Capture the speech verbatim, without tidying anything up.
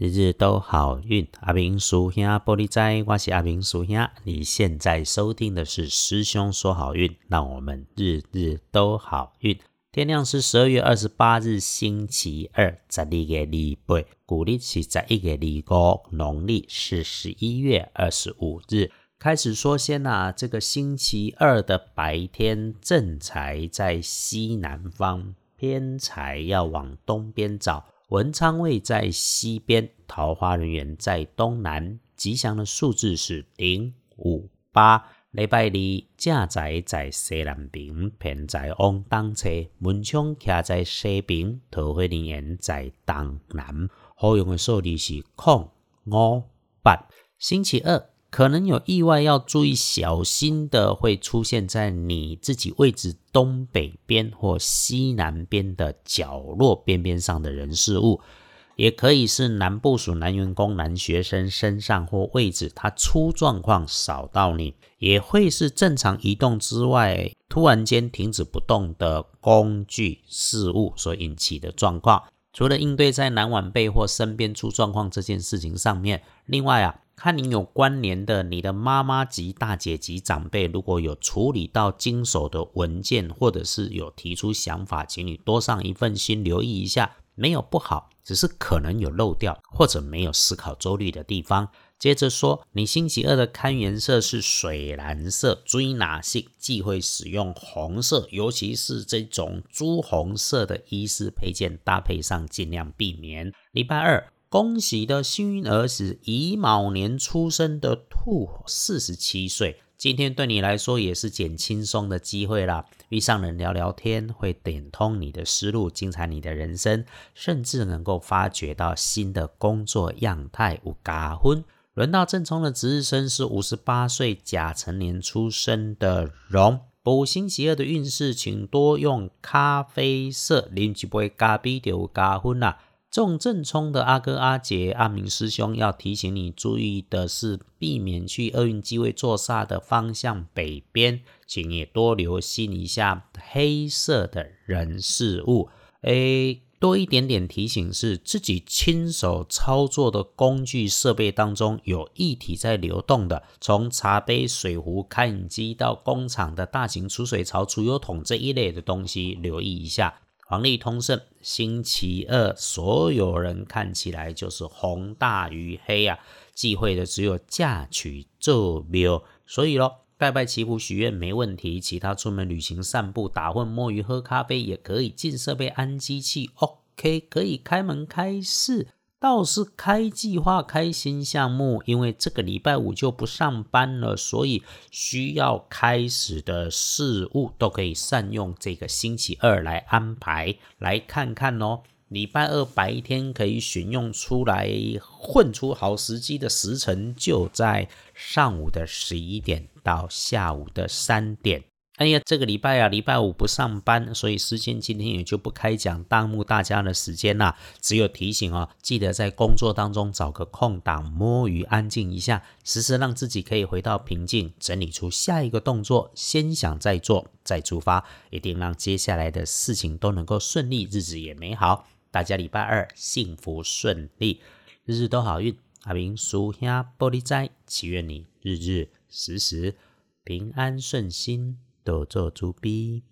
日日都好运，阿明叔兄玻璃斋，我是阿明叔兄。你现在收听的是师兄说好运，让我们日日都好运。天亮是十二月二十八日星期二，十二月二十八，古历是十一月二十五，农历是十一月二十五日。开始说先啊，这个星期二的白天，正财在西南方，偏财要往东边找。文昌位在西边，桃花人缘在东南，吉祥的数字是零、五、八。礼拜二正财在西南边，偏财往东侧，文昌徛在西边，桃花人缘在东南。好用的数字是零、五、八。星期二可能有意外要注意小心的，会出现在你自己位置东北边或西南边的角落边边上的人事物，也可以是男部属、男员工、男学生身上或位置，它出状况扫到你，也会是正常移动之外突然间停止不动的工具事物所引起的状况。除了应对在南晚辈或身边出状况这件事情上面，另外啊，看你有关联的你的妈妈级、大姐级长辈，如果有处理到经手的文件，或者是有提出想法，请你多上一份心，留意一下，没有不好，只是可能有漏掉或者没有思考周虑的地方。接着说，你星期二的看颜色是水蓝色，追拿性忌讳使用红色，尤其是这种朱红色的衣饰配件搭配上尽量避免。礼拜二恭喜的幸运儿是乙卯年出生的兔，四十七岁。今天对你来说也是捡轻松的机会啦，遇上人聊聊天会点通你的思路，精彩你的人生，甚至能够发掘到新的工作样态，有加分。轮到正冲的值日生是五十八岁甲辰年出生的龙。补星期二的运势，请多用咖啡色，喝一杯咖啡就有加分啦。重正冲的阿哥、阿姐、阿明师兄要提醒你注意的是，避免去厄运机会坐煞的方向北边，请也多留心一下黑色的人事物。诶，多一点点提醒是，自己亲手操作的工具设备当中有液体在流动的，从茶杯、水壶、开饮机到工厂的大型储水槽、储油桶这一类的东西，留意一下。黄历通胜，星期二所有人看起来就是红大于黑啊，忌讳的只有嫁娶做庙，所以咯，拜拜祈福许愿没问题，其他出门旅行、散步、打混、摸鱼、喝咖啡也可以，进设备、安机器 OK， 可以开门开市，倒是开计划、开新项目，因为这个礼拜五就不上班了，所以需要开始的事物都可以善用这个星期二来安排。来看看哦，礼拜二白天可以选用出来混出好时机的时辰，就在上午的十一点到下午的三点。哎呀，这个礼拜啊，礼拜五不上班，所以师兄今天也就不开讲耽误大家的时间啦、啊。只有提醒哦，记得在工作当中找个空档摸鱼，安静一下，时时让自己可以回到平静，整理出下一个动作，先想再做，再出发，一定让接下来的事情都能够顺利，日子也美好。大家礼拜二幸福顺利，日日都好运。阿明叔兄玻璃斋，祈愿你日日时时平安顺心。多做主逼。